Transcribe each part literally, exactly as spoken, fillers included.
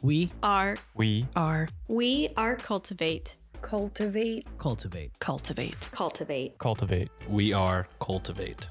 We are. We are. We are cultivate. Cultivate. Cultivate. Cultivate. Cultivate. Cultivate. We are cultivate.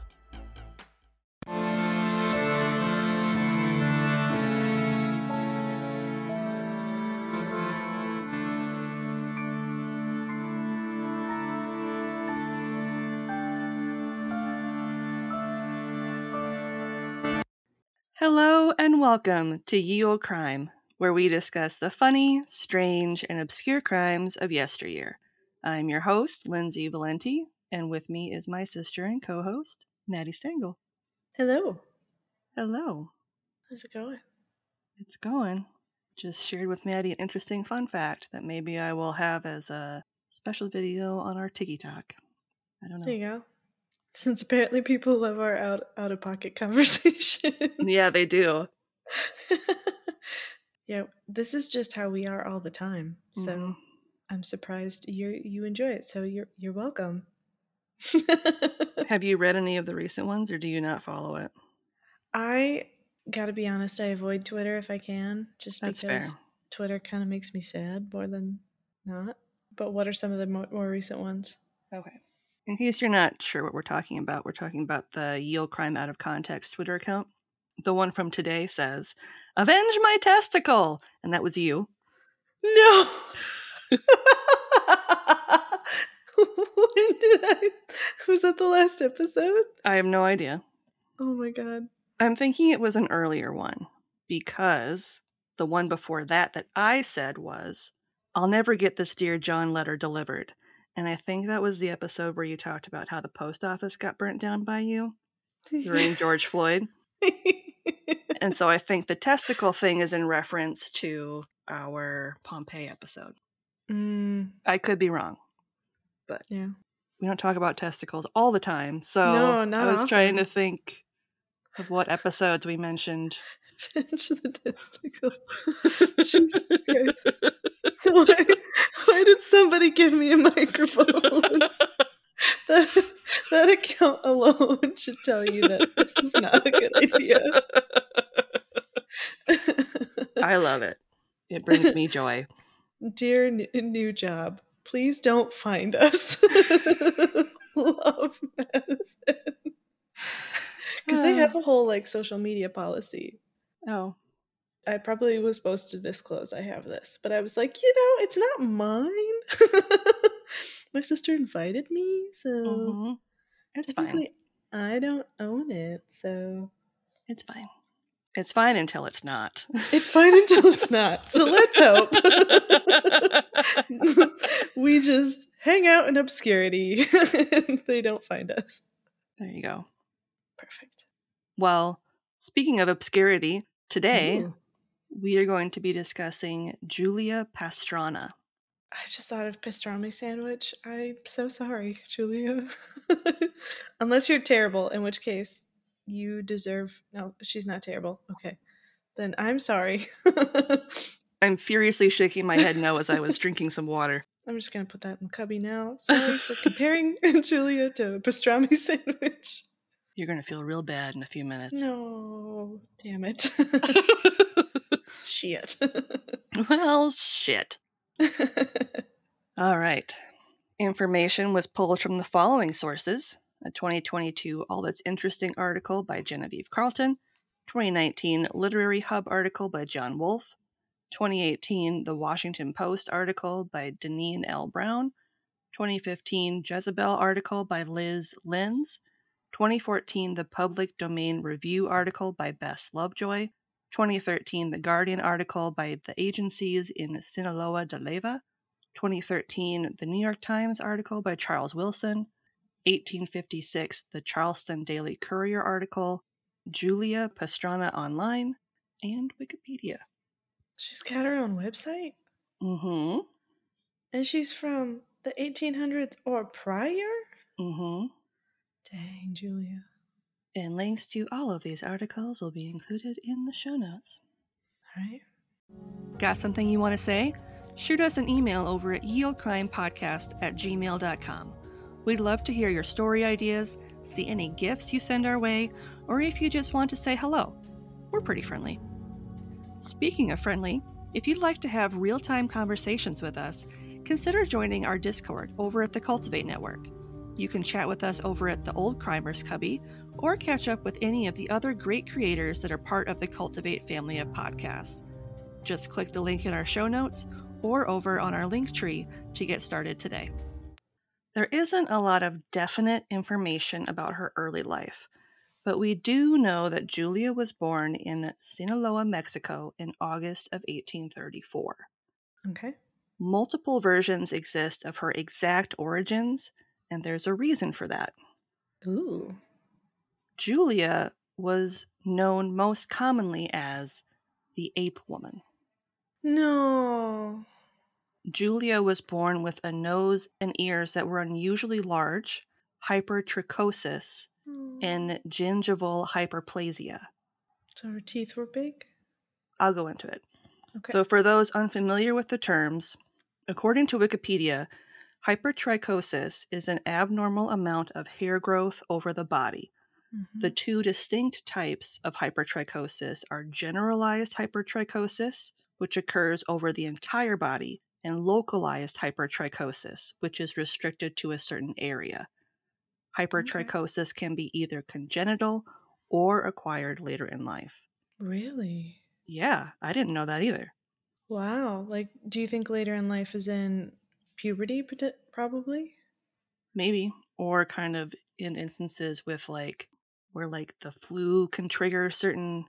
Hello and welcome to Ye Olde Crime, where we discuss the funny, strange, and obscure crimes of yesteryear. I'm your host, Lindsay Valenti, and with me is my sister and co-host, Natty Stangle. Hello. Hello. How's it going? It's going. Just shared with Natty an interesting fun fact that maybe I will have as a special video on our TikTok. I don't know. There you go. Since apparently people love our out, out-of-pocket conversations. Yeah, they do. Yeah, this is just how we are all the time. So mm. I'm surprised you you enjoy it. So you're you're welcome. Have you read any of the recent ones, or do you not follow it? I gotta be honest. I avoid Twitter if I can, just That's because fair. Twitter kind of makes me sad more than not. But what are some of the more, more recent ones? Okay. In case you're not sure what we're talking about, we're talking about the Ye Olde Crime Out of Context Twitter account. The one from today says, "Avenge my testicle!" And that was you. No! When did I... Was that the last episode? I have no idea. Oh my god. I'm thinking it was an earlier one, because the one before that that I said was, "I'll never get this Dear John letter delivered." And I think that was the episode where you talked about how the post office got burnt down by you during George Floyd. And so I think the testicle thing is in reference to our Pompeii episode. Mm. I could be wrong, but yeah, we don't talk about testicles all the time. So no, not I was often. trying to think of what episodes we mentioned. Pinch the testicle. Jesus Christ. Why, why did somebody give me a microphone? That, that account alone should tell you that this is not a good idea. I love it. It brings me joy. Dear n- new job, please don't find us. Love Madison. Because they have a whole like social media policy. Oh. I probably was supposed to disclose I have this, but I was like, you know, it's not mine. My sister invited me, so mm-hmm. It's fine. I don't own it, so it's fine. It's fine until it's not. It's fine until it's not. So let's hope we just hang out in obscurity and they don't find us. There you go. Perfect. Well, speaking of obscurity, today... Ooh. We are going to be discussing Julia Pastrana. I just thought of pastrami sandwich. I'm so sorry, Julia. Unless you're terrible, in which case you deserve... No, she's not terrible. Okay. Then I'm sorry. I'm furiously shaking my head no as I was drinking some water. I'm just going to put that in the cubby now. Sorry for comparing Julia to a pastrami sandwich. You're going to feel real bad in a few minutes. No. Damn it. Shit. Well, shit. All right. Information was pulled from the following sources: a twenty twenty-two All That's Interesting article by Genevieve Carlton, twenty nineteen Literary Hub article by John Woolf, twenty eighteen The Washington Post article by DeNeen L. Brown, twenty fifteen Jezebel article by Lyz Lenz, twenty fourteen The Public Domain Review article by Bess Lovejoy, twenty thirteen The Guardian article by The Agencies in Sinaloa de Leyva, twenty thirteen The New York Times article by Charles Wilson, eighteen fifty-six The Charleston Daily Courier article, Julia Pastrana Online, and Wikipedia. She's got her own website? Mm-hmm. And she's from the eighteen hundreds or prior? Mm-hmm. Dang, Julia. And links to all of these articles will be included in the show notes. All right. Got something you want to say? Shoot us an email over at ye olde crime podcast at gmail dot com. We'd love to hear your story ideas, see any gifts you send our way, or if you just want to say hello. We're pretty friendly. Speaking of friendly, If you'd like to have real-time conversations with us, consider joining our Discord over at the Cultivate Network. You can chat with us over at the Old Crimers Cubby or catch up with any of the other great creators that are part of the Cultivate family of podcasts. Just click the link in our show notes or over on our Linktree to get started today. There isn't a lot of definite information about her early life, but we do know that Julia was born in Sinaloa, Mexico in August of eighteen thirty-four. Okay. Multiple versions exist of her exact origins, and there's a reason for that. Ooh. Julia was known most commonly as the Ape Woman. No. Julia was born with a nose and ears that were unusually large, hypertrichosis, mm. and gingival hyperplasia. So her teeth were big? I'll go into it. Okay. So for those unfamiliar with the terms, according to Wikipedia, hypertrichosis is an abnormal amount of hair growth over the body. Mm-hmm. The two distinct types of hypertrichosis are generalized hypertrichosis, which occurs over the entire body, and localized hypertrichosis, which is restricted to a certain area. Hypertrichosis okay. can be either congenital or acquired later in life. Really? Yeah, I didn't know that either. Wow. Like, do you think later in life is in puberty, probably? Maybe. Or kind of in instances with, like, where, like, the flu can trigger certain...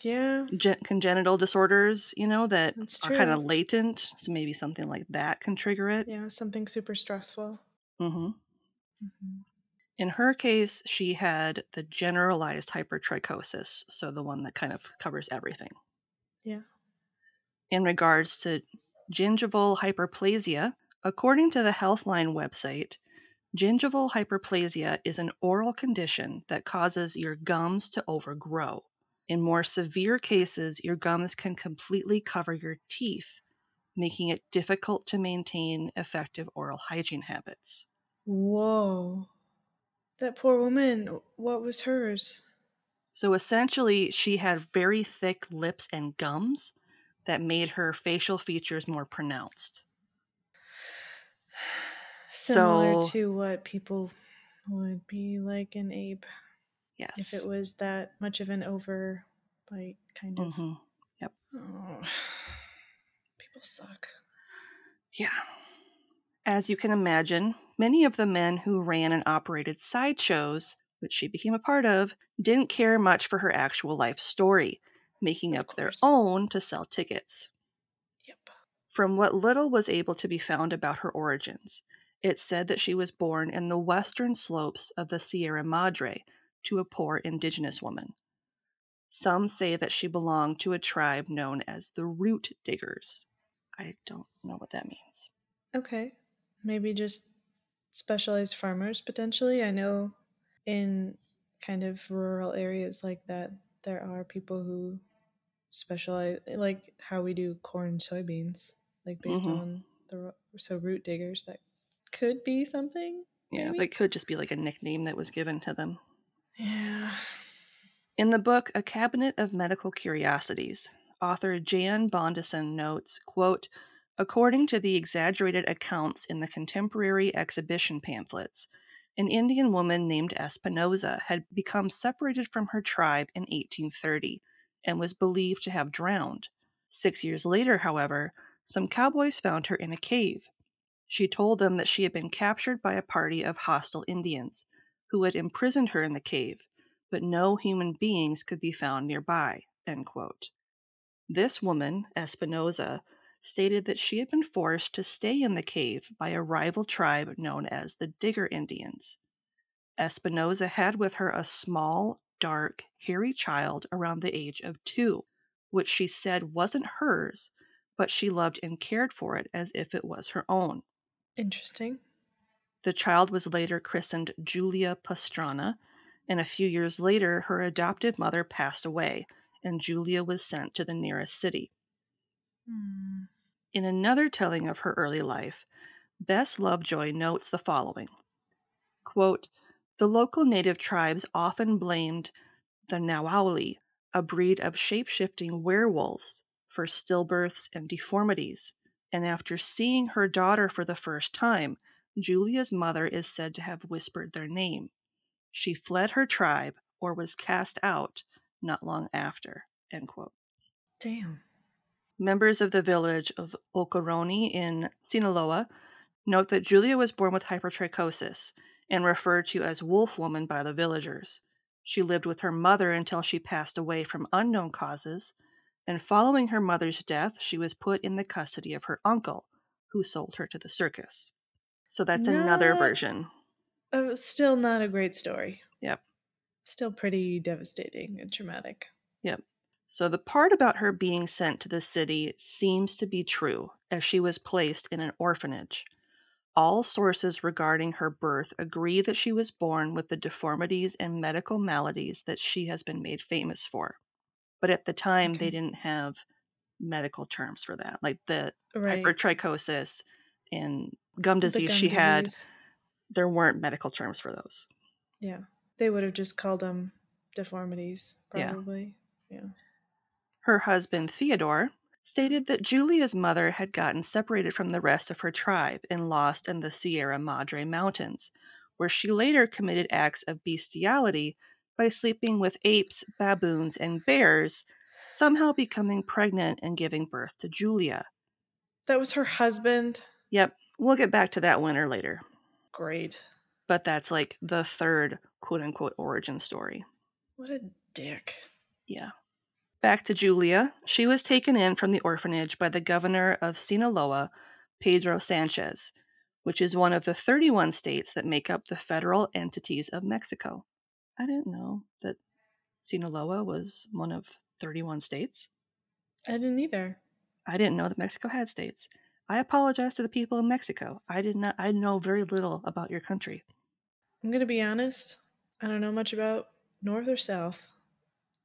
Yeah. Gen- congenital disorders, you know, that are kind of latent. So maybe something like that can trigger it. Yeah, something super stressful. Mm-hmm. Mm-hmm. In her case, she had the generalized hypertrichosis, so the one that kind of covers everything. Yeah. In regards to gingival hyperplasia, according to the Healthline website, gingival hyperplasia is an oral condition that causes your gums to overgrow. In more severe cases, your gums can completely cover your teeth, making it difficult to maintain effective oral hygiene habits. Whoa. That poor woman, what was hers? So essentially, she had very thick lips and gums that made her facial features more pronounced. Similar so, to what people would be like an ape. Yes. If it was that much of an overbite, kind of. Mm-hmm. Yep. Oh. People suck. Yeah. As you can imagine, many of the men who ran and operated sideshows, which she became a part of, didn't care much for her actual life story, making up their own to sell tickets. Yep. From what little was able to be found about her origins, it's said that she was born in the western slopes of the Sierra Madre, to a poor indigenous woman. Some say that she belonged to a tribe known as the Root Diggers. I don't know what that means. Okay. Maybe just specialized farmers, potentially. I know in kind of rural areas like that, there are people who specialize, like how we do corn, soybeans, like based mm-hmm. on the, so root diggers, that could be something. Yeah, maybe? That could just be like a nickname that was given to them. Yeah. In the book, A Cabinet of Medical Curiosities, author Jan Bondison notes, quote, according to the exaggerated accounts in the contemporary exhibition pamphlets, an Indian woman named Espinosa had become separated from her tribe in eighteen thirty and was believed to have drowned. Six years later, however, some cowboys found her in a cave. She told them that she had been captured by a party of hostile Indians, who had imprisoned her in the cave, but no human beings could be found nearby, end quote. This woman, Espinosa, stated that she had been forced to stay in the cave by a rival tribe known as the Digger Indians. Espinosa had with her a small, dark, hairy child around the age of two, which she said wasn't hers, but she loved and cared for it as if it was her own. Interesting. The child was later christened Julia Pastrana, and a few years later, her adoptive mother passed away, and Julia was sent to the nearest city. Mm. In another telling of her early life, Bess Lovejoy notes the following, quote, the local native tribes often blamed the Nahualli, a breed of shape-shifting werewolves, for stillbirths and deformities, and after seeing her daughter for the first time, Julia's mother is said to have whispered their name. She fled her tribe, or was cast out, not long after." End quote. Damn. Members of the village of Ocoroni in Sinaloa note that Julia was born with hypertrichosis and referred to as Wolf Woman by the villagers. She lived with her mother until she passed away from unknown causes, and following her mother's death, she was put in the custody of her uncle, who sold her to the circus. So that's not, another version. Oh, still not a great story. Yep. Still pretty devastating and traumatic. Yep. So the part about her being sent to the city seems to be true, as she was placed in an orphanage. All sources regarding her birth agree that she was born with the deformities and medical maladies that she has been made famous for. But at the time, okay. they didn't have medical terms for that. Like the right. hypertrichosis and gum disease gum she disease. had, there weren't medical terms for those. Yeah. They would have just called them deformities, probably. Yeah. yeah. Her husband, Theodore, stated that Julia's mother had gotten separated from the rest of her tribe and lost in the Sierra Madre mountains, where she later committed acts of bestiality by sleeping with apes, baboons, and bears, somehow becoming pregnant and giving birth to Julia. That was her husband? Yep. We'll get back to that winter later. Great. But that's like the third quote-unquote origin story. What a dick. Yeah. Back to Julia. She was taken in from the orphanage by the governor of Sinaloa, Pedro Sanchez, which is one of the thirty-one states that make up the federal entities of Mexico. I didn't know that Sinaloa was one of thirty-one states. I didn't either. I didn't know that Mexico had states. I apologize to the people of Mexico. I did not. I know very little about your country. I'm going to be honest. I don't know much about North or South,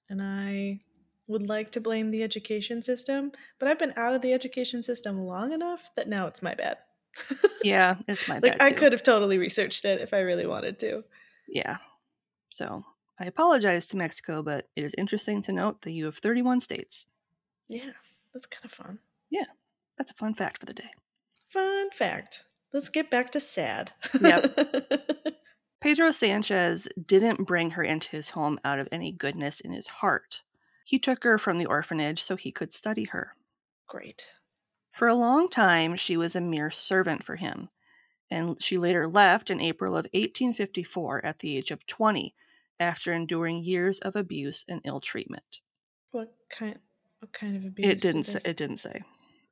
and I would like to blame the education system, but I've been out of the education system long enough that now it's my bad. Yeah, it's my like, bad. Like I could have totally researched it if I really wanted to. Yeah. So I apologize to Mexico, but it is interesting to note that you have thirty-one states. Yeah, that's kind of fun. Yeah, that's a fun fact for the day. Fun fact. Let's get back to sad. Yep. Pedro Sanchez didn't bring her into his home out of any goodness in his heart. He took her from the orphanage so he could study her. Great. For a long time, she was a mere servant for him, and she later left in April of eighteen fifty-four at the age of twenty, after enduring years of abuse and ill treatment. What kind? What kind of abuse? It didn't. Did say, it didn't say.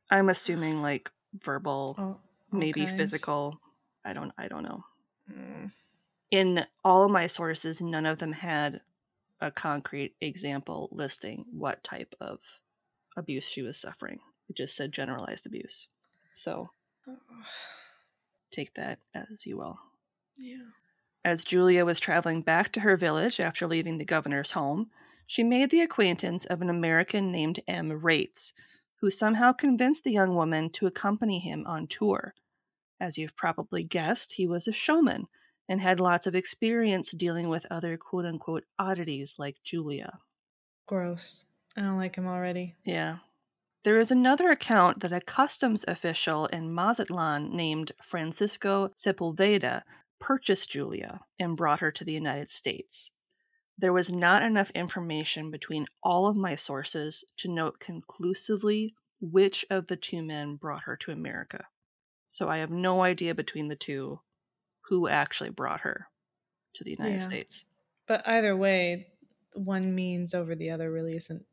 I'm assuming like verbal, oh, maybe kinds. Physical. I don't. I don't know. Mm. In all of my sources, none of them had a concrete example listing what type of abuse she was suffering. It just said generalized abuse. So take that as you will. Yeah. As Julia was traveling back to her village after leaving the governor's home, she made the acquaintance of an American named M. Rates, who somehow convinced the young woman to accompany him on tour. As you've probably guessed, he was a showman and had lots of experience dealing with other quote-unquote oddities like Julia. Gross. I don't like him already. Yeah. There is another account that a customs official in Mazatlan named Francisco Sepulveda purchased Julia and brought her to the United States. There was not enough information between all of my sources to note conclusively which of the two men brought her to America. So I have no idea between the two who actually brought her to the United yeah. States. But either way, one means over the other really isn't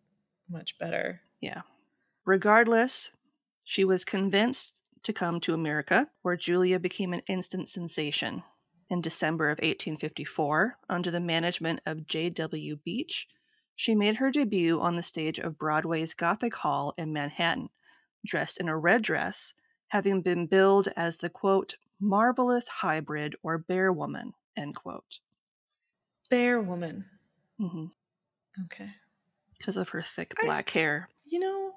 much better. Yeah. Regardless, she was convinced to come to America, where Julia became an instant sensation. In December of eighteen fifty-four, under the management of J W Beach, she made her debut on the stage of Broadway's Gothic Hall in Manhattan, dressed in a red dress, having been billed as the, quote, marvelous hybrid or bear woman, end quote. Bear woman. Mm-hmm. Okay. Because of her thick black I, hair. You know,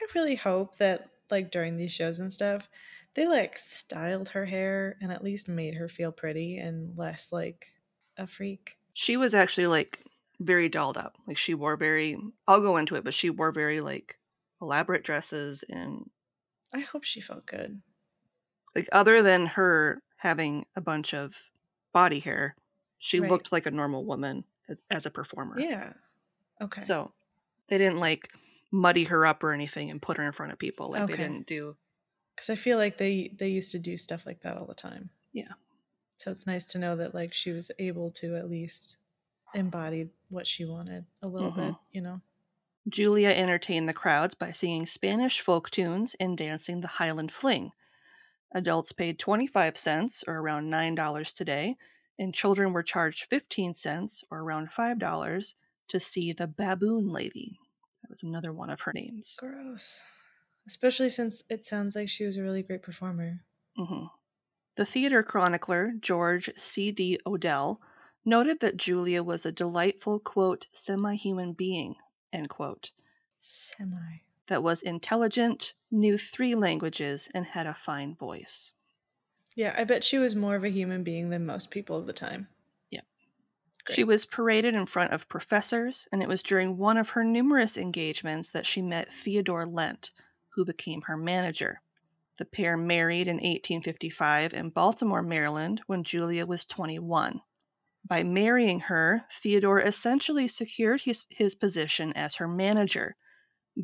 I really hope that, like, during these shows and stuff, they, like, styled her hair and at least made her feel pretty and less, like, a freak. She was actually, like, very dolled up. Like, she wore very, I'll go into it, but she wore very, like, elaborate dresses, and I hope she felt good. Like, other than her having a bunch of body hair, she right. looked like a normal woman as a performer. Yeah. Okay. So they didn't like muddy her up or anything and put her in front of people. Like okay. they didn't do. Because I feel like they, they used to do stuff like that all the time. Yeah. So it's nice to know that like she was able to at least embody what she wanted a little mm-hmm. bit, you know. Julia entertained the crowds by singing Spanish folk tunes and dancing the Highland Fling. Adults paid twenty-five cents, or around nine dollars today, and children were charged fifteen cents, or around five dollars, to see the Baboon Lady. That was another one of her names. Gross. Especially since it sounds like she was a really great performer. Mm-hmm. The theater chronicler, George C D Odell, noted that Julia was a delightful, quote, semi-human being, end quote. Semi. That was intelligent, knew three languages, and had a fine voice. Yeah, I bet she was more of a human being than most people of the time. Yeah. Great. She was paraded in front of professors, and it was during one of her numerous engagements that she met Theodore Lent, who became her manager. The pair married in eighteen fifty-five in Baltimore, Maryland, when Julia was twenty-one. By marrying her, Theodore essentially secured his, his position as her manager,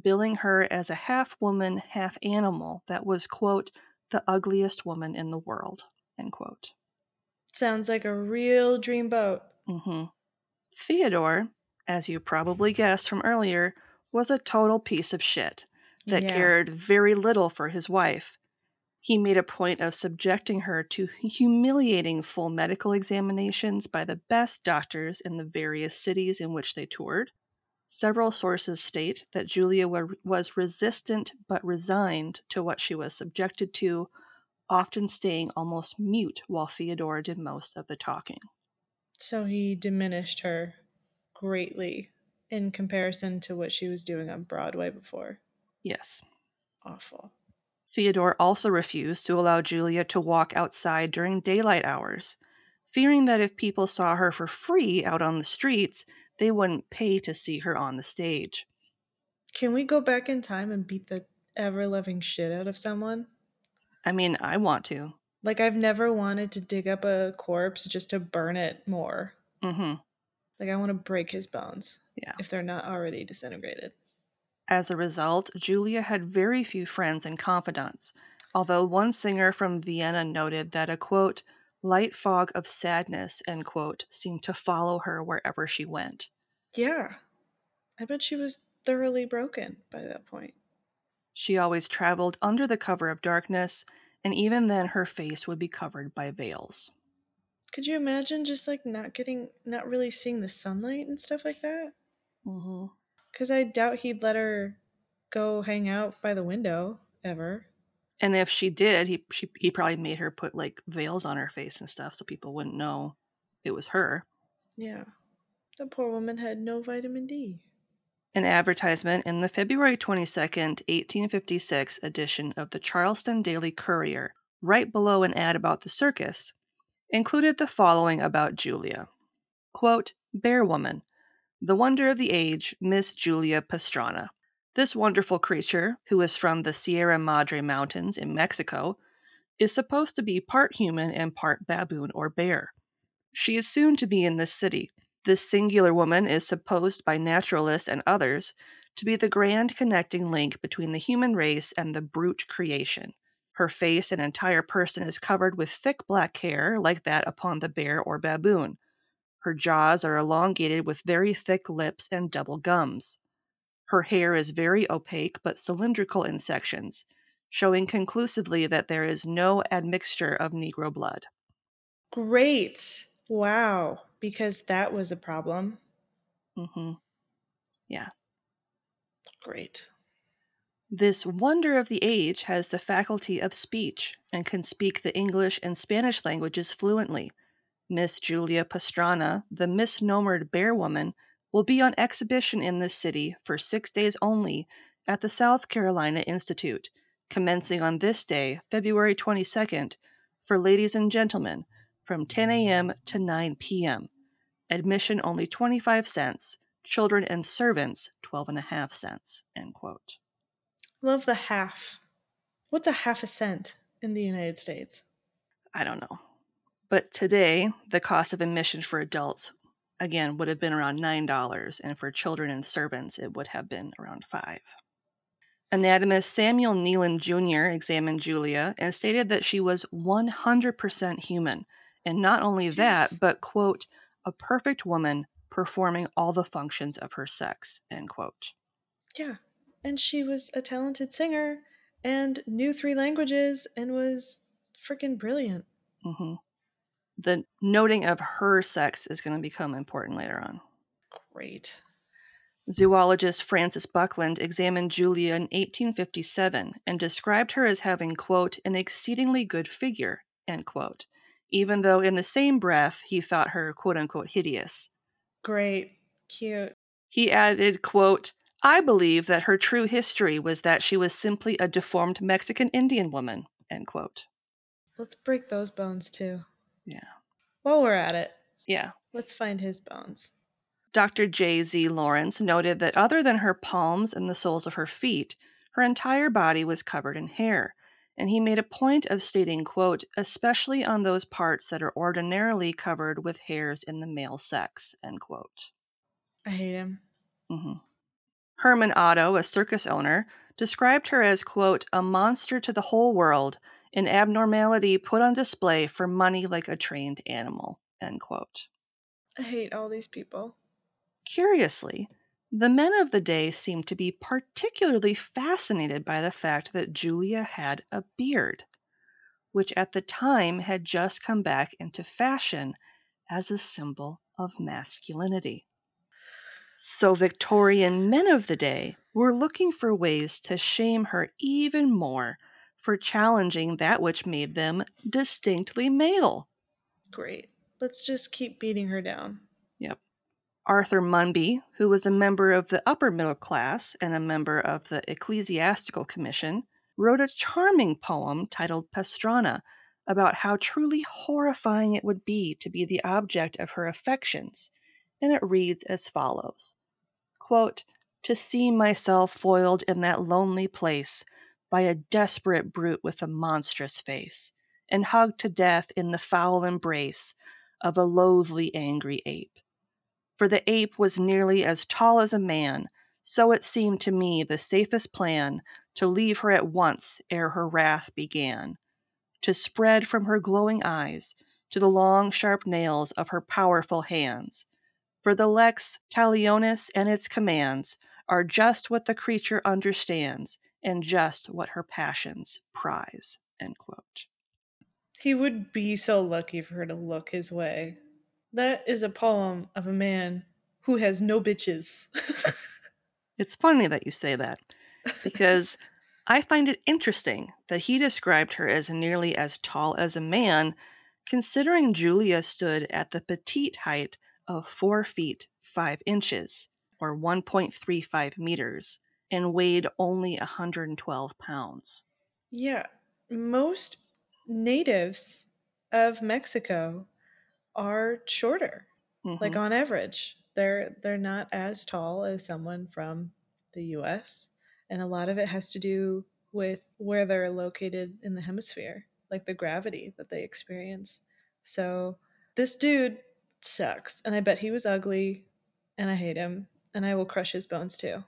billing her as a half-woman, half-animal that was, quote, the ugliest woman in the world, end quote. Sounds like a real dreamboat. Mm-hmm. Theodore, as you probably guessed from earlier, was a total piece of shit that yeah. cared very little for his wife. He made a point of subjecting her to humiliating full medical examinations by the best doctors in the various cities in which they toured. Several sources state that Julia was resistant but resigned to what she was subjected to, often staying almost mute while Theodore did most of the talking. So he diminished her greatly in comparison to what she was doing on Broadway before. Yes. Awful. Theodore also refused to allow Julia to walk outside during daylight hours, fearing that if people saw her for free out on the streets, they wouldn't pay to see her on the stage. Can we go back in time and beat the ever-loving shit out of someone? I mean, I want to. Like, I've never wanted to dig up a corpse just to burn it more. Mm-hmm. Like, I want to break his bones. Yeah. If they're not already disintegrated. As a result, Julia had very few friends and confidants, although one singer from Vienna noted that a, quote, light fog of sadness, end quote, seemed to follow her wherever she went. Yeah. I bet she was thoroughly broken by that point. She always traveled under the cover of darkness, and even then her face would be covered by veils. Could you imagine just, like, not getting, not really seeing the sunlight and stuff like that? Mm-hmm. Because I doubt he'd let her go hang out by the window, ever. And if she did, he she, he probably made her put, like, veils on her face and stuff so people wouldn't know it was her. Yeah. The poor woman had no vitamin D. An advertisement in the February twenty-second, eighteen fifty-six edition of the Charleston Daily Courier, right below an ad about the circus, included the following about Julia. Quote, Bear Woman, the wonder of the age, Miss Julia Pastrana. This wonderful creature, who is from the Sierra Madre mountains in Mexico, is supposed to be part human and part baboon or bear. She is soon to be in this city. This singular woman is supposed by naturalists and others to be the grand connecting link between the human race and the brute creation. Her face and entire person is covered with thick black hair like that upon the bear or baboon. Her jaws are elongated with very thick lips and double gums. Her hair is very opaque but cylindrical in sections, showing conclusively that there is no admixture of Negro blood. Great. Wow. Because that was a problem. Mm-hmm. Yeah. Great. This wonder of the age has the faculty of speech and can speak the English and Spanish languages fluently. Miss Julia Pastrana, the misnomered bear woman, will be on exhibition in this city for six days only at the South Carolina Institute, commencing on this day, February twenty-second, for ladies and gentlemen, from ten a.m. to nine p.m. Admission only twenty-five cents, children and servants twelve and a half cents, end quote. Love the half. What's a half a cent in the United States? I don't know. But today, the cost of admission for adults, again, would have been around nine dollars, and for children and servants, it would have been around five dollars. Anatomist Samuel Nealon Junior examined Julia and stated that she was one hundred percent human, and not only Jeez. that, but, quote, a perfect woman performing all the functions of her sex, end quote. Yeah, and she was a talented singer and knew three languages and was freaking brilliant. Mm-hmm. The noting of her sex is going to become important later on. Great. Zoologist Francis Buckland examined Julia in eighteen fifty-seven and described her as having, quote, an exceedingly good figure, end quote, even though in the same breath he thought her, quote unquote, hideous. Great. Cute. He added, quote, I believe that her true history was that she was simply a deformed Mexican Indian woman, end quote. Let's break those bones too. Yeah. While we're at it. Yeah. Let's find his bones. Doctor J Z Lawrence noted that other than her palms and the soles of her feet, her entire body was covered in hair. And he made a point of stating, quote, especially on those parts that are ordinarily covered with hairs in the male sex, end quote. I hate him. Mm-hmm. Herman Otto, a circus owner, described her as, quote, a monster to the whole world, an abnormality put on display for money like a trained animal, end quote. I hate all these people. Curiously, the men of the day seemed to be particularly fascinated by the fact that Julia had a beard, which at the time had just come back into fashion as a symbol of masculinity. So Victorian men of the day were looking for ways to shame her even more for challenging that which made them distinctly male. Great. Let's just keep beating her down. Yep. Arthur Munby, who was a member of the upper middle class and a member of the Ecclesiastical Commission, wrote a charming poem titled Pastrana about how truly horrifying it would be to be the object of her affections, and it reads as follows, quote, to see myself foiled in that lonely place by a desperate brute with a monstrous face, and hugged to death in the foul embrace of a loathly angry ape. For the ape was nearly as tall as a man, so it seemed to me the safest plan to leave her at once ere her wrath began, to spread from her glowing eyes to the long sharp nails of her powerful hands. For the lex talionis and its commands are just what the creature understands and just what her passions prize, end quote. He would be so lucky for her to look his way. That is a poem of a man who has no bitches. It's funny that you say that, because I find it interesting that he described her as nearly as tall as a man, considering Julia stood at the petite height of four feet five inches, or one point three five meters, and weighed only one hundred twelve pounds. Yeah, most natives of Mexico are shorter. Mm-hmm. Like on average, they're they're not as tall as someone from the U S, and a lot of it has to do with where they're located in the hemisphere, like the gravity that they experience. So this dude sucks, and I bet he was ugly, and I hate him, and I will crush his bones too.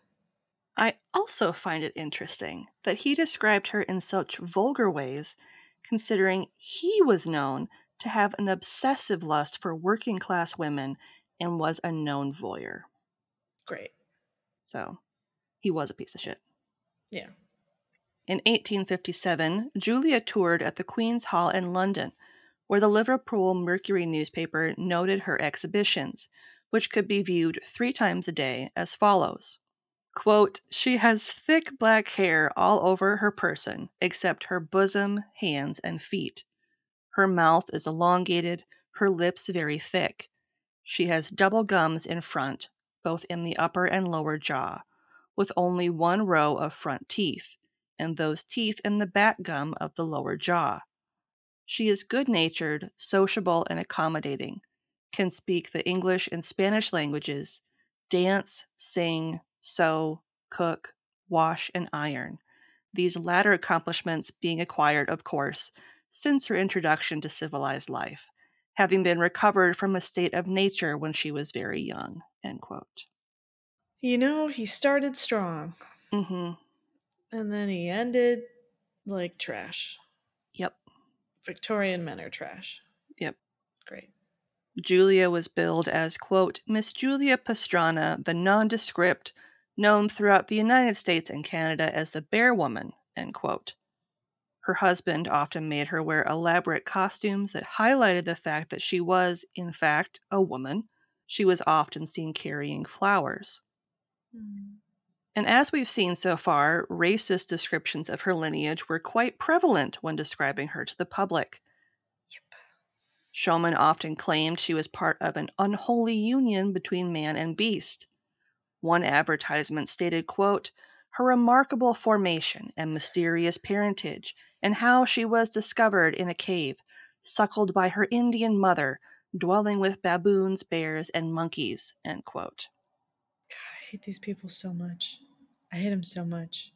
I also find it interesting that he described her in such vulgar ways, considering he was known to have an obsessive lust for working class women and was a known voyeur. Great. So he was a piece of shit. Yeah. In eighteen fifty-seven, Julia toured at the Queen's Hall in London, where the Liverpool Mercury newspaper noted her exhibitions, which could be viewed three times a day, as follows. Quote, she has thick black hair all over her person, except her bosom, hands, and feet. Her mouth is elongated, her lips very thick. She has double gums in front, both in the upper and lower jaw, with only one row of front teeth, and those teeth in the back gum of the lower jaw. She is good-natured, sociable, and accommodating, can speak the English and Spanish languages, dance, sing, sew, cook, wash, and iron, these latter accomplishments being acquired, of course, since her introduction to civilized life, having been recovered from a state of nature when she was very young, end quote. You know, he started strong. Mm-hmm. And then he ended like trash. Yep. Victorian men are trash. Yep. Great. Julia was billed as, quote, Miss Julia Pastrana, the nondescript, known throughout the United States and Canada as the Bear Woman, end quote. Her husband often made her wear elaborate costumes that highlighted the fact that she was, in fact, a woman. She was often seen carrying flowers. Mm. And as we've seen so far, racist descriptions of her lineage were quite prevalent when describing her to the public. Yep. Showman often claimed she was part of an unholy union between man and beast. One advertisement stated, quote, her remarkable formation and mysterious parentage, and how she was discovered in a cave, suckled by her Indian mother, dwelling with baboons, bears, and monkeys, end quote. God, I hate these people so much. I hate them so much.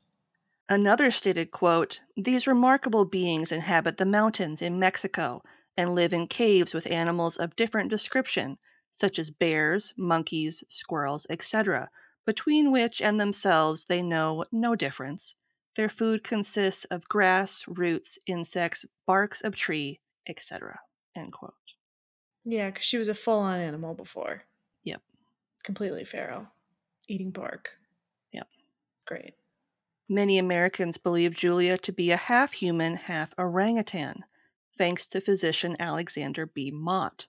Another stated, quote, these remarkable beings inhabit the mountains in Mexico and live in caves with animals of different description, such as bears, monkeys, squirrels, et cetera, between which and themselves they know no difference. Their food consists of grass, roots, insects, barks of tree, et cetera, end quote. Yeah, because she was a full-on animal before. Yep. Completely feral. Eating bark. Yep. Great. Many Americans believe Julia to be a half-human, half-orangutan, thanks to physician Alexander B. Mott.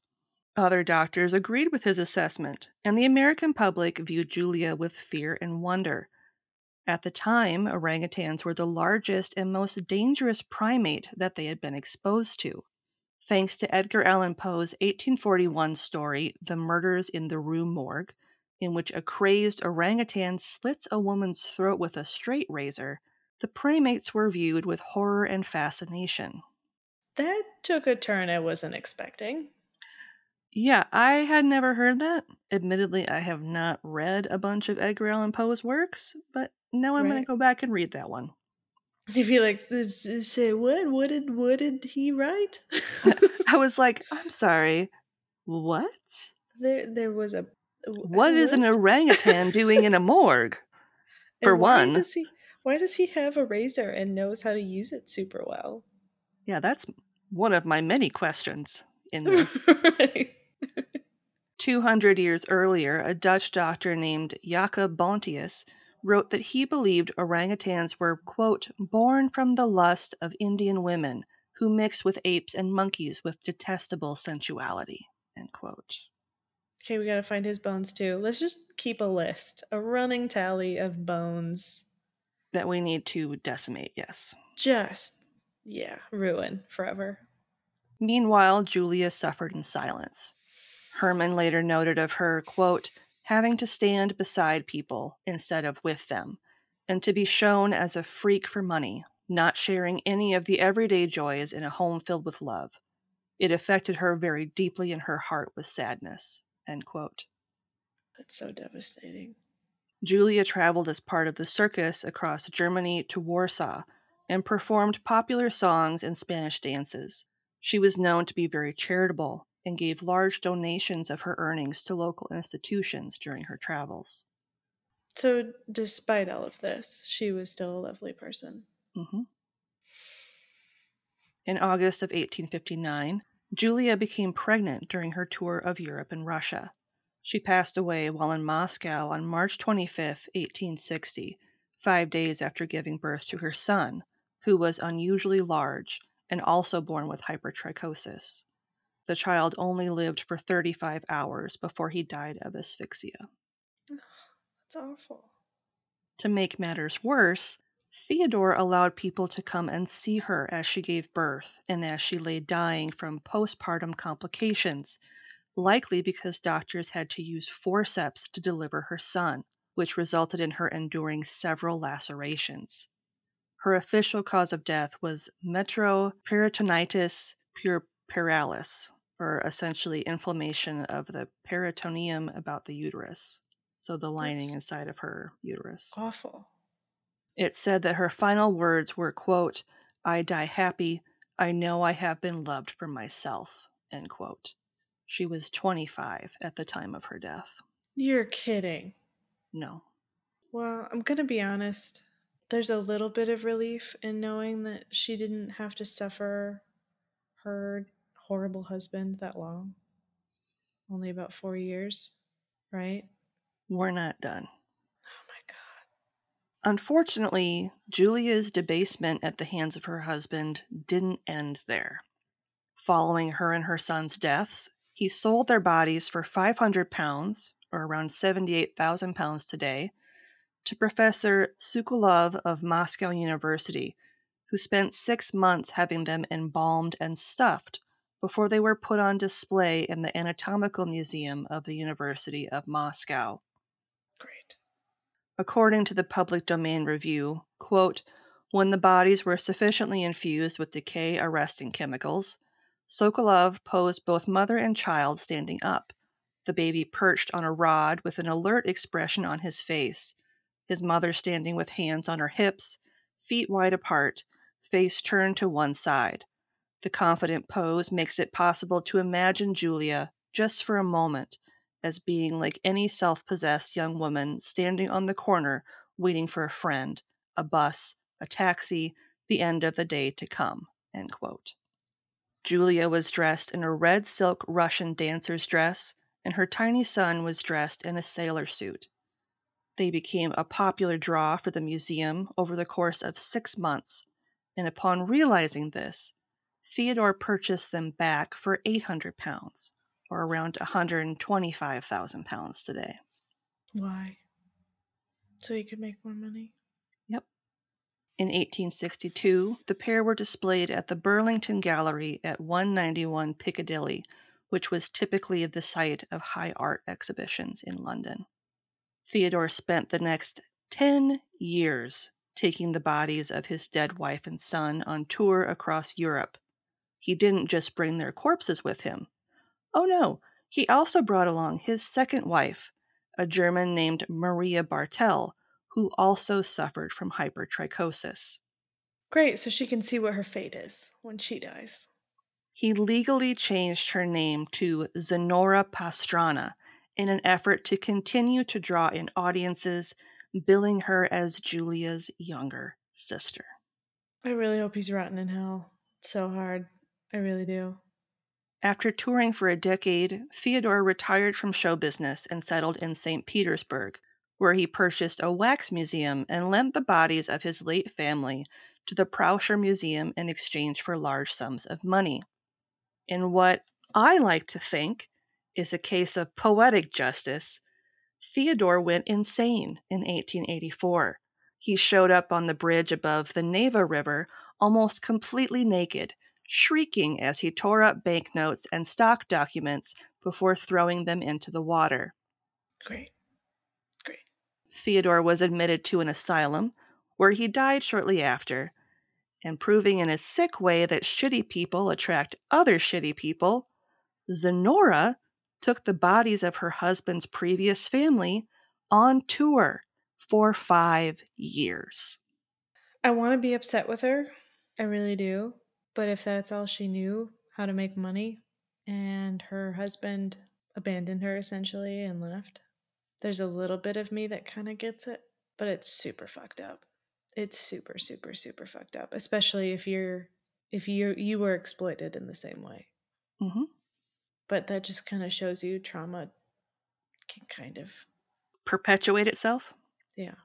Other doctors agreed with his assessment, and the American public viewed Julia with fear and wonder. At the time, orangutans were the largest and most dangerous primate that they had been exposed to, thanks to Edgar Allan Poe's eighteen forty-one story, The Murders in the Rue Morgue, in which a crazed orangutan slits a woman's throat with a straight razor. The primates were viewed with horror and fascination. That took a turn I wasn't expecting. Yeah, I had never heard that. Admittedly, I have not read a bunch of Edgar Allan Poe's works, but now I'm right. going to go back and read that one. You'd be like, say what? What did what did he write? I was like, I'm sorry, what? There there was a. What is what? An orangutan doing in a morgue? For and one, why does he why does he have a razor and knows how to use it super well? Yeah, that's one of my many questions in this. Right. Two hundred years earlier, a Dutch doctor named Jacob Bontius wrote that he believed orangutans were, quote, born from the lust of Indian women who mix with apes and monkeys with detestable sensuality, end quote. Okay, we gotta find his bones too. Let's just keep a list, a running tally of bones. That we need to decimate, yes. Just, yeah, ruin forever. Meanwhile, Julia suffered in silence. Herman later noted of her, quote, having to stand beside people instead of with them, and to be shown as a freak for money, not sharing any of the everyday joys in a home filled with love. It affected her very deeply, and her heart was sadness, end quote. That's so devastating. Julia traveled as part of the circus across Germany to Warsaw and performed popular songs and Spanish dances. She was known to be very charitable and gave large donations of her earnings to local institutions during her travels. So despite all of this, she was still a lovely person. Mm-hmm. In August of eighteen fifty-nine, Julia became pregnant during her tour of Europe and Russia. She passed away while in Moscow on March twenty-fifth, eighteen sixty, five days after giving birth to her son, who was unusually large and also born with hypertrichosis. The child only lived for thirty-five hours before he died of asphyxia. That's awful. To make matters worse, Theodore allowed people to come and see her as she gave birth and as she lay dying from postpartum complications, likely because doctors had to use forceps to deliver her son, which resulted in her enduring several lacerations. Her official cause of death was metroperitonitis puerpeраlis, or essentially inflammation of the peritoneum about the uterus. So the lining That's inside of her uterus. Awful. It's said that her final words were, quote, "I die happy. I know I have been loved for myself," end quote. She was twenty-five at the time of her death. You're kidding. No. Well, I'm going to be honest. There's a little bit of relief in knowing that she didn't have to suffer her horrible husband that long. Only about four years, right? We're not done. Oh my God. Unfortunately, Julia's debasement at the hands of her husband didn't end there. Following her and her son's deaths, he sold their bodies for five hundred pounds, or around seventy-eight thousand pounds today, to Professor Sokolov of Moscow University, who spent six months having them embalmed and stuffed before they were put on display in the Anatomical Museum of the University of Moscow. Great. According to the Public Domain Review, quote, "When the bodies were sufficiently infused with decay-arresting chemicals, Sokolov posed both mother and child standing up, the baby perched on a rod with an alert expression on his face, his mother standing with hands on her hips, feet wide apart, face turned to one side. The confident pose makes it possible to imagine Julia, just for a moment, as being like any self-possessed young woman standing on the corner waiting for a friend, a bus, a taxi, the end of the day to come," end quote. Julia was dressed in a red silk Russian dancer's dress, and her tiny son was dressed in a sailor suit. They became a popular draw for the museum over the course of six months, and upon realizing this, Theodore purchased them back for eight hundred pounds, or around one hundred twenty-five thousand pounds today. Why? So he could make more money? Yep. In eighteen sixty-two, the pair were displayed at the Burlington Gallery at one ninety-one Piccadilly, which was typically the site of high art exhibitions in London. Theodore spent the next ten years taking the bodies of his dead wife and son on tour across Europe. He didn't just bring their corpses with him. Oh no, he also brought along his second wife, a German named Maria Bartel, who also suffered from hypertrichosis. Great, so she can see what her fate is when she dies. He legally changed her name to Julia Pastrana in an effort to continue to draw in audiences, billing her as Julia's younger sister. I really hope he's rotten in hell so hard. I really do. After touring for a decade, Theodore retired from show business and settled in Saint Petersburg, where he purchased a wax museum and lent the bodies of his late family to the Prauscher Museum in exchange for large sums of money. In what I like to think is a case of poetic justice, Theodore went insane in eighteen eighty-four. He showed up on the bridge above the Neva River almost completely naked, shrieking as he tore up banknotes and stock documents before throwing them into the water. Great. Great. Theodore was admitted to an asylum, where he died shortly after, and proving in a sick way that shitty people attract other shitty people, Zenora took the bodies of her husband's previous family on tour for five years. I want to be upset with her. I really do. But if that's all she knew, how to make money, and her husband abandoned her essentially and left, there's a little bit of me that kind of gets it, but it's super fucked up. It's super, super, super fucked up, especially if you're, if you you were exploited in the same way. Mm-hmm. But that just kind of shows you trauma can kind of perpetuate itself. Yeah.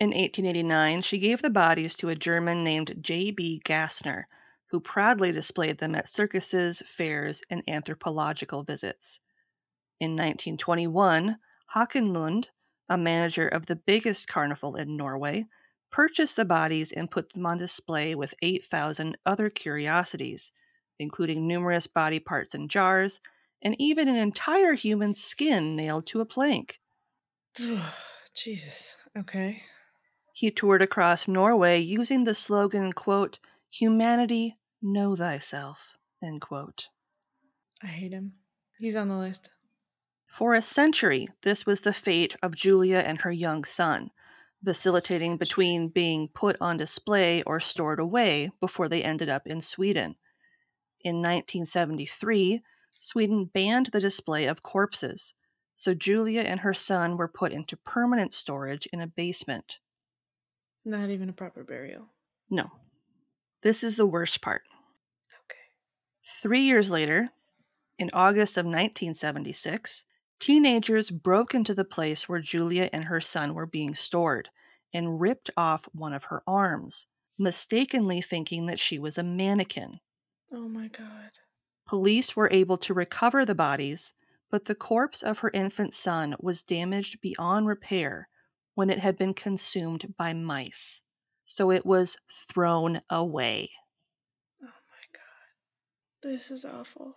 In eighteen eighty-nine, she gave the bodies to a German named J B Gassner, who proudly displayed them at circuses, fairs, and anthropological visits. In nineteen twenty-one, Håkonlund, a manager of the biggest carnival in Norway, purchased the bodies and put them on display with eight thousand other curiosities, including numerous body parts in jars, and even an entire human skin nailed to a plank. Jesus. Okay. He toured across Norway using the slogan, quote, "Humanity, know thyself," end quote. I hate him. He's on the list. For a century, this was the fate of Julia and her young son, vacillating between being put on display or stored away before they ended up in Sweden. In nineteen seventy-three, Sweden banned the display of corpses, so Julia and her son were put into permanent storage in a basement. Not even a proper burial. No. This is the worst part. Okay. Three years later, in August of nineteen seventy-six, teenagers broke into the place where Julia and her son were being stored and ripped off one of her arms, mistakenly thinking that she was a mannequin. Oh my God. Police were able to recover the bodies, but the corpse of her infant son was damaged beyond repair when it had been consumed by mice, so it was thrown away. Oh my God. This is awful.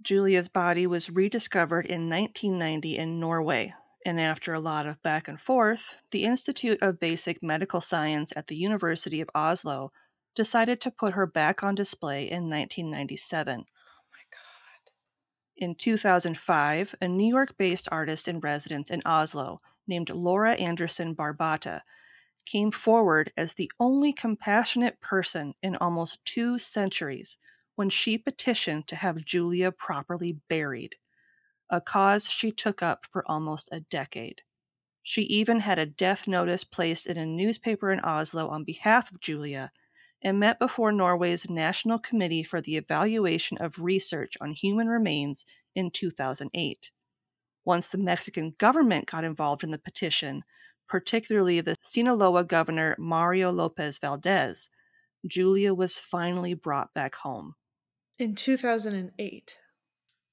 Julia's body was rediscovered in nineteen ninety in Norway, and after a lot of back and forth, the Institute of Basic Medical Science at the University of Oslo decided to put her back on display in nineteen ninety-seven. Oh my God. In two thousand five, a New York-based artist in residence in Oslo named Laura Anderson Barbata came forward as the only compassionate person in almost two centuries when she petitioned to have Julia properly buried, a cause she took up for almost a decade. She even had a death notice placed in a newspaper in Oslo on behalf of Julia and met before Norway's National Committee for the Evaluation of Research on Human Remains in two thousand eight. Once the Mexican government got involved in the petition, particularly the Sinaloa governor Mario Lopez Valdez, Julia was finally brought back home. In two thousand eight.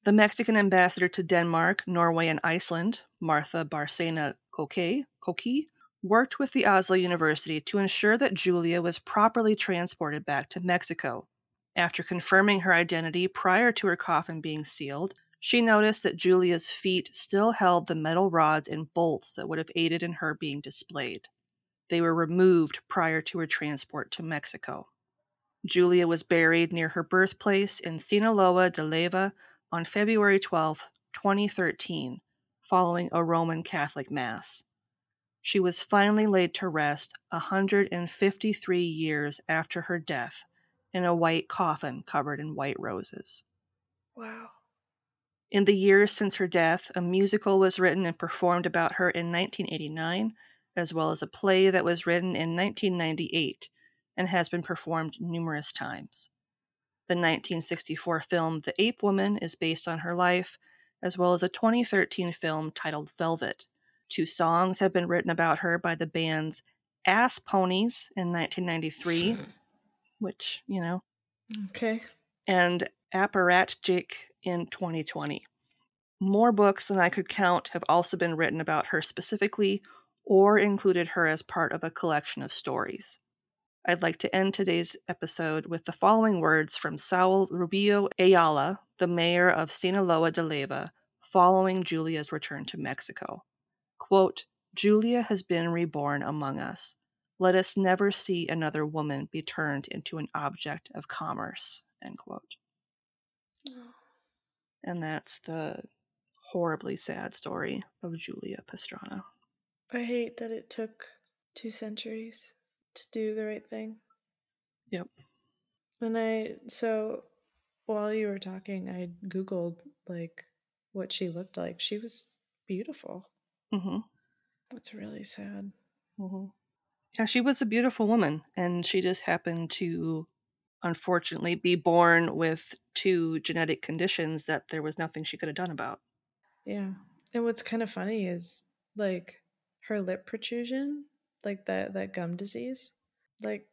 The Mexican ambassador to Denmark, Norway, and Iceland, Martha Barcena Koki, worked with the Oslo University to ensure that Julia was properly transported back to Mexico. After confirming her identity prior to her coffin being sealed, she noticed that Julia's feet still held the metal rods and bolts that would have aided in her being displayed. They were removed prior to her transport to Mexico. Julia was buried near her birthplace in Sinaloa de Leyva on February twelfth, twenty thirteen, following a Roman Catholic Mass. She was finally laid to rest one hundred fifty-three years after her death in a white coffin covered in white roses. Wow. In the years since her death, a musical was written and performed about her in nineteen eighty-nine, as well as a play that was written in nineteen ninety-eight and has been performed numerous times. The nineteen sixty-four film The Ape Woman is based on her life, as well as a twenty thirteen film titled Velvet. Two songs have been written about her by the band's Ass Ponies in nineteen ninety-three, which, you know. Okay. And Apparatchik in twenty twenty. More books than I could count have also been written about her specifically, or included her as part of a collection of stories. I'd like to end today's episode with the following words from Saul Rubijo Ayala, the mayor of Sinaloa de Leyva, following Julia's return to Mexico. Quote, "Julia has been reborn among us. Let us never see another woman be turned into an object of commerce." End quote. Oh. And that's the horribly sad story of Julia Pastrana. I hate that it took two centuries to do the right thing. Yep. And I, so while you were talking, I Googled, like, what she looked like. She was beautiful. Mm-hmm. That's really sad. Mm-hmm. Yeah, she was a beautiful woman, and she just happened to, unfortunately, be born with two genetic conditions that there was nothing she could have done about. Yeah. And what's kind of funny is, like, her lip protrusion, like that, that gum disease, like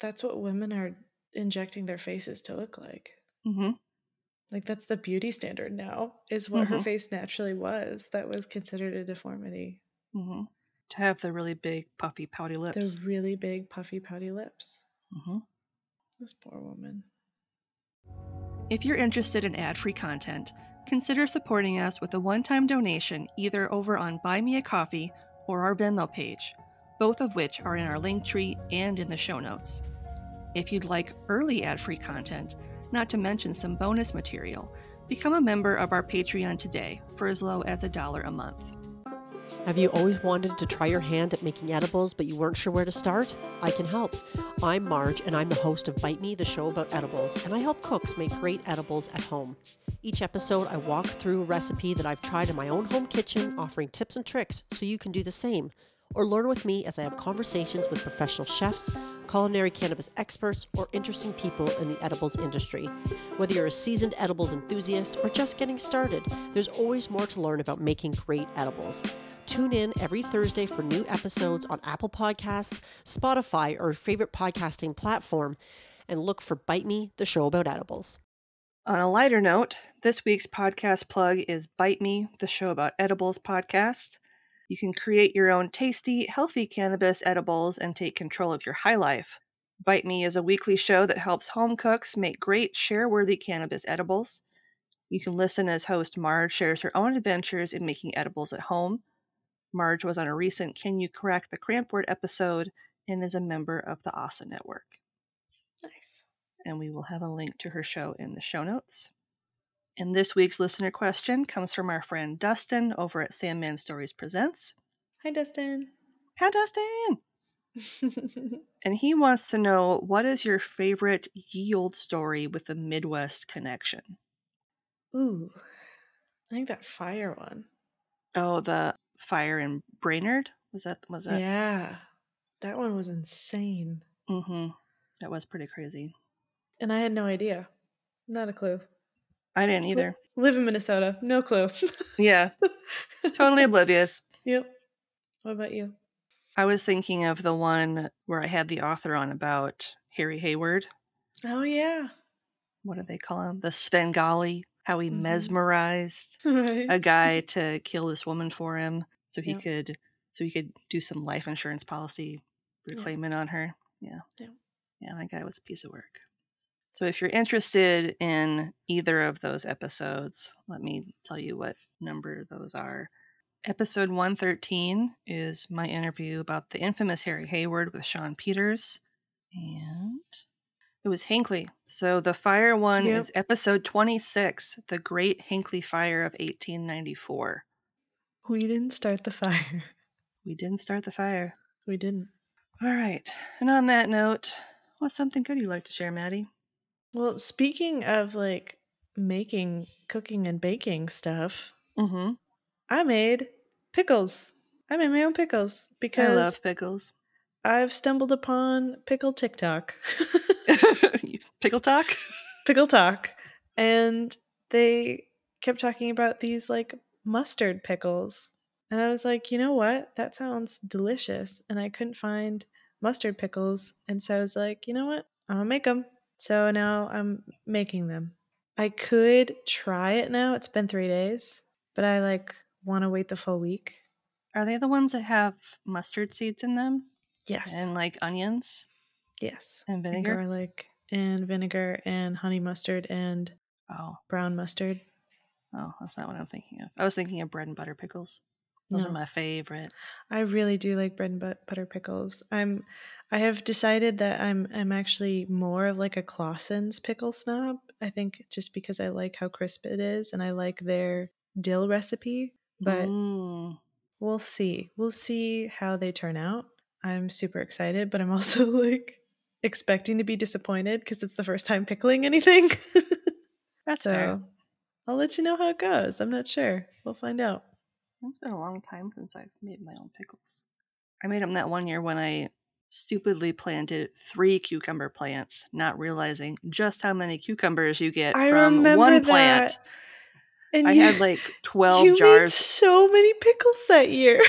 that's what women are injecting their faces to look like. Mm-hmm. Like that's the beauty standard now, is what mm-hmm. her face naturally was. That was considered a deformity. Mm-hmm. To have the really big puffy pouty lips. The really big puffy pouty lips. Mm-hmm. This poor woman. If you're interested in ad-free content, consider supporting us with a one-time donation either over on Buy Me a Coffee or our Venmo page, both of which are in our Linktree and in the show notes. If you'd like early ad-free content, not to mention some bonus material, become a member of our Patreon today for as low as a dollar a month. Have you always wanted to try your hand at making edibles, but you weren't sure where to start? I can help. I'm Marge, and I'm the host of Bite Me, the show about edibles, and I help cooks make great edibles at home. Each episode, I walk through a recipe that I've tried in my own home kitchen, offering tips and tricks so you can do the same. Or learn with me as I have conversations with professional chefs, culinary cannabis experts, or interesting people in the edibles industry. Whether you're a seasoned edibles enthusiast or just getting started, there's always more to learn about making great edibles. Tune in every Thursday for new episodes on Apple Podcasts, Spotify, or your favorite podcasting platform, and look for Bite Me, the show about edibles. On a lighter note, this week's podcast plug is Bite Me, the show about edibles podcast. You can create your own tasty, healthy cannabis edibles and take control of your high life. Bite Me is a weekly show that helps home cooks make great, share-worthy cannabis edibles. You can listen as host Marge shares her own adventures in making edibles at home. Marge was on a recent Can You Crack the Cramp Word episode and is a member of the A S A Network. Nice. And we will have a link to her show in the show notes. And this week's listener question comes from our friend Dustin over at Sandman Stories Presents. Hi, Dustin. Hi, Dustin. And he wants to know, what is your favorite Ye Olde story with a Midwest connection? Ooh, I think that fire one. Oh, the fire in Brainerd? Was that? Was that? Yeah, that one was insane. Mm-hmm. That was pretty crazy. And I had no idea. Not a clue. I didn't either. Live in Minnesota. No clue. Yeah. Totally oblivious. Yep. What about you? I was thinking of the one where I had the author on about Harry Hayward. Oh, yeah. What do they call him? The Svengali. How he mm-hmm. mesmerized right. a guy to kill this woman for him so he yep. could so he could do some life insurance policy reclaiming yeah. on her. Yeah. Yeah. Yeah, that guy was a piece of work. So if you're interested in either of those episodes, let me tell you what number those are. Episode one thirteen is my interview about the infamous Harry Hayward with Sean Peters. And it was Hinckley. So the fire one yep. is episode twenty-six, The Great Hinckley Fire of eighteen ninety-four. We didn't start the fire. We didn't start the fire. We didn't. All right. And on that note, what's something good you'd like to share, Maddie? Well, speaking of like making, cooking and baking stuff, mm-hmm. I made pickles. I made my own pickles because I love pickles. I've stumbled upon pickle TikTok. Pickle talk? Pickle talk. And they kept talking about these like mustard pickles. And I was like, you know what? That sounds delicious. And I couldn't find mustard pickles. And so I was like, you know what? I'm gonna make them. So now I'm making them. I could try it now. It's been three days, but I like want to wait the full week. Are they the ones that have mustard seeds in them? Yes. And like onions? Yes. And vinegar? And garlic and vinegar and honey mustard and oh, brown mustard. Oh, that's not what I'm thinking of. I was thinking of bread and butter pickles. Those no. are my favorite. I really do like bread and butter pickles. I'm, I have decided that I'm, I'm actually more of like a Clausen's pickle snob. I think just because I like how crisp it is, and I like their dill recipe. But mm. we'll see, we'll see how they turn out. I'm super excited, but I'm also like expecting to be disappointed because it's the first time pickling anything. That's so fair. I'll let you know how it goes. I'm not sure. We'll find out. It's been a long time since I've made my own pickles. I made them that one year when I stupidly planted three cucumber plants, not realizing just how many cucumbers you get I from one that. plant. And I you, had like twelve you jars. You made so many pickles that year.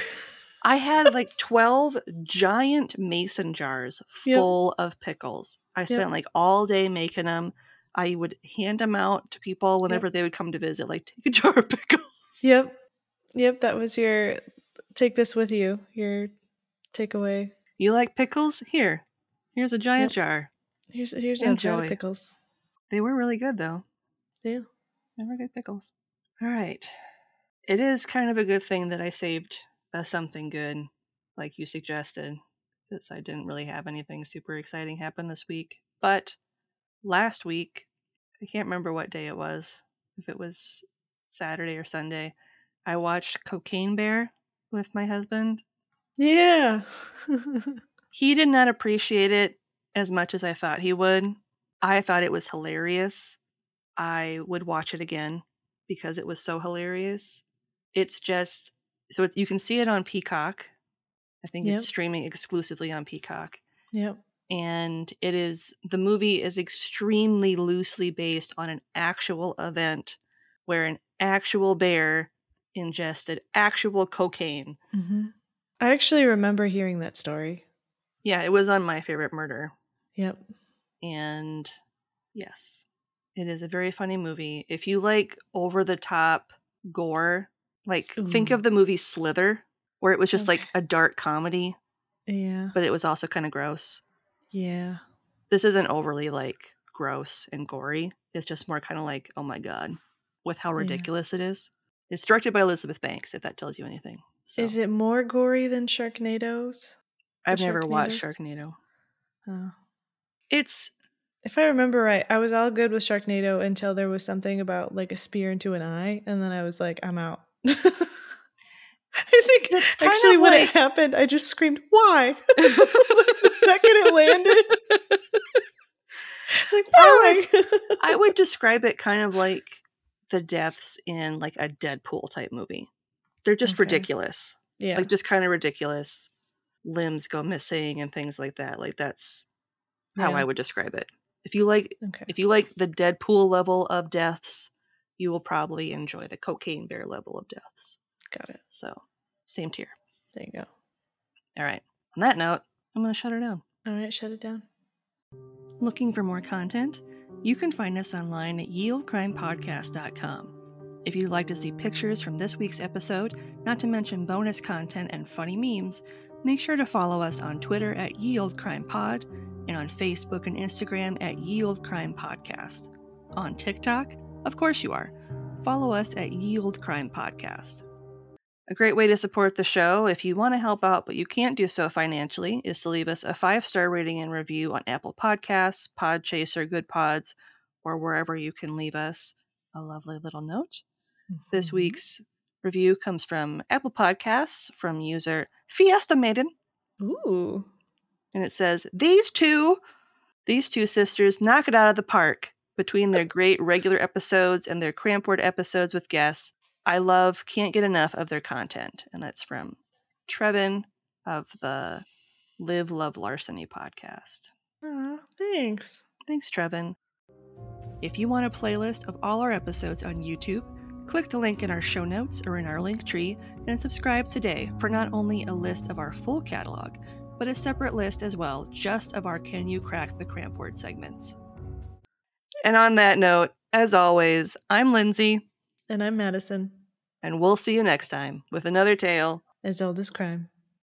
I had like twelve giant mason jars full yep. of pickles. I spent yep. like all day making them. I would hand them out to people whenever yep. they would come to visit, like, take a jar of pickles. Yep. Yep, that was your take this with you, your takeaway. You like pickles? Here. Here's a giant yep. jar. Here's here's a jar of pickles. They were really good, though. Yeah. They were good pickles. All right. It is kind of a good thing that I saved a something good, like you suggested, because I didn't really have anything super exciting happen this week. But last week, I can't remember what day it was, if it was Saturday or Sunday, I watched Cocaine Bear with my husband. Yeah. He did not appreciate it as much as I thought he would. I thought it was hilarious. I would watch it again because it was so hilarious. It's just, so you can see it on Peacock. I think yep. It's streaming exclusively on Peacock. Yep. And it is, the movie is extremely loosely based on an actual event where an actual bear ingested actual cocaine. Mm-hmm. I actually remember hearing that story. Yeah, it was on My Favorite Murder. Yep. And yes, it is a very funny movie. If you like over-the-top gore, like Ooh. Think of the movie Slither, where it was just okay. like a dark comedy. Yeah. But it was also kind of gross. Yeah. This isn't overly like gross and gory. It's just more kind of like, oh my God, with how ridiculous yeah. it is. It's directed by Elizabeth Banks, if that tells you anything. So. Is it more gory than Sharknado's? The I've Sharknado's? never watched Sharknado. Oh. It's... If I remember right, I was all good with Sharknado until there was something about like a spear into an eye, and then I was like, I'm out. I think it's actually when like... it happened, I just screamed, why? The second it landed. Like, why? I would, I would describe it kind of like the deaths in like a Deadpool type movie. They're just okay. ridiculous. Yeah. Like just kind of ridiculous. Limbs go missing and things like that. Like that's how yeah. I would describe it. If you like okay. if you like the Deadpool level of deaths, you will probably enjoy the Cocaine Bear level of deaths. Got it. So same tier. There you go. All right. On that note, I'm going to shut her down. All right. Shut it down. Looking for more content? You can find us online at ye olde crime podcast dot com. If you'd like to see pictures from this week's episode, not to mention bonus content and funny memes, make sure to follow us on Twitter at Ye Olde Crime Pod and on Facebook and Instagram at Ye Olde Crime Podcast. On TikTok, of course you are. Follow us at Ye Olde Crime Podcast. A great way to support the show, if you want to help out but you can't do so financially, is to leave us a five-star rating and review on Apple Podcasts, Podchaser, Good Pods, or wherever you can leave us a lovely little note. Mm-hmm. This week's review comes from Apple Podcasts from user Fiesta Maiden. Ooh. And it says, These two, these two sisters knock it out of the park between their great regular episodes and their cramp word episodes with guests. I love, can't get enough of their content. And that's from Trevin of the Live, Love, Larceny podcast. Aw, thanks. Thanks, Trevin. If you want a playlist of all our episodes on YouTube, click the link in our show notes or in our link tree and subscribe today for not only a list of our full catalog, but a separate list as well, just of our Can You Crack the Cramp Word segments. And on that note, as always, I'm Lindsay. And I'm Madison. And we'll see you next time with another tale as old as crime.